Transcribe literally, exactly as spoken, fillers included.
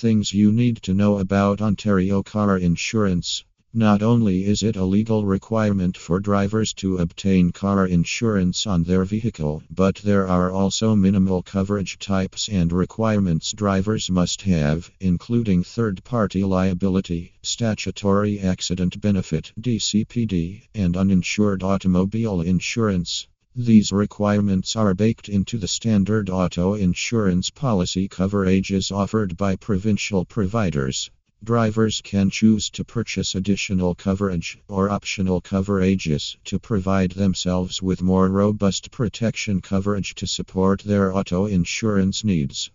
Things you need to know about Ontario car insurance. Not only is it a legal requirement for drivers to obtain car insurance on their vehicle, but there are also minimal coverage types and requirements drivers must have, including third-party liability, statutory accident benefit, D C P D, and uninsured automobile insurance. These requirements are baked into the standard auto insurance policy coverages offered by provincial providers. Drivers can choose to purchase additional coverage or optional coverages to provide themselves with more robust protection coverage to support their auto insurance needs.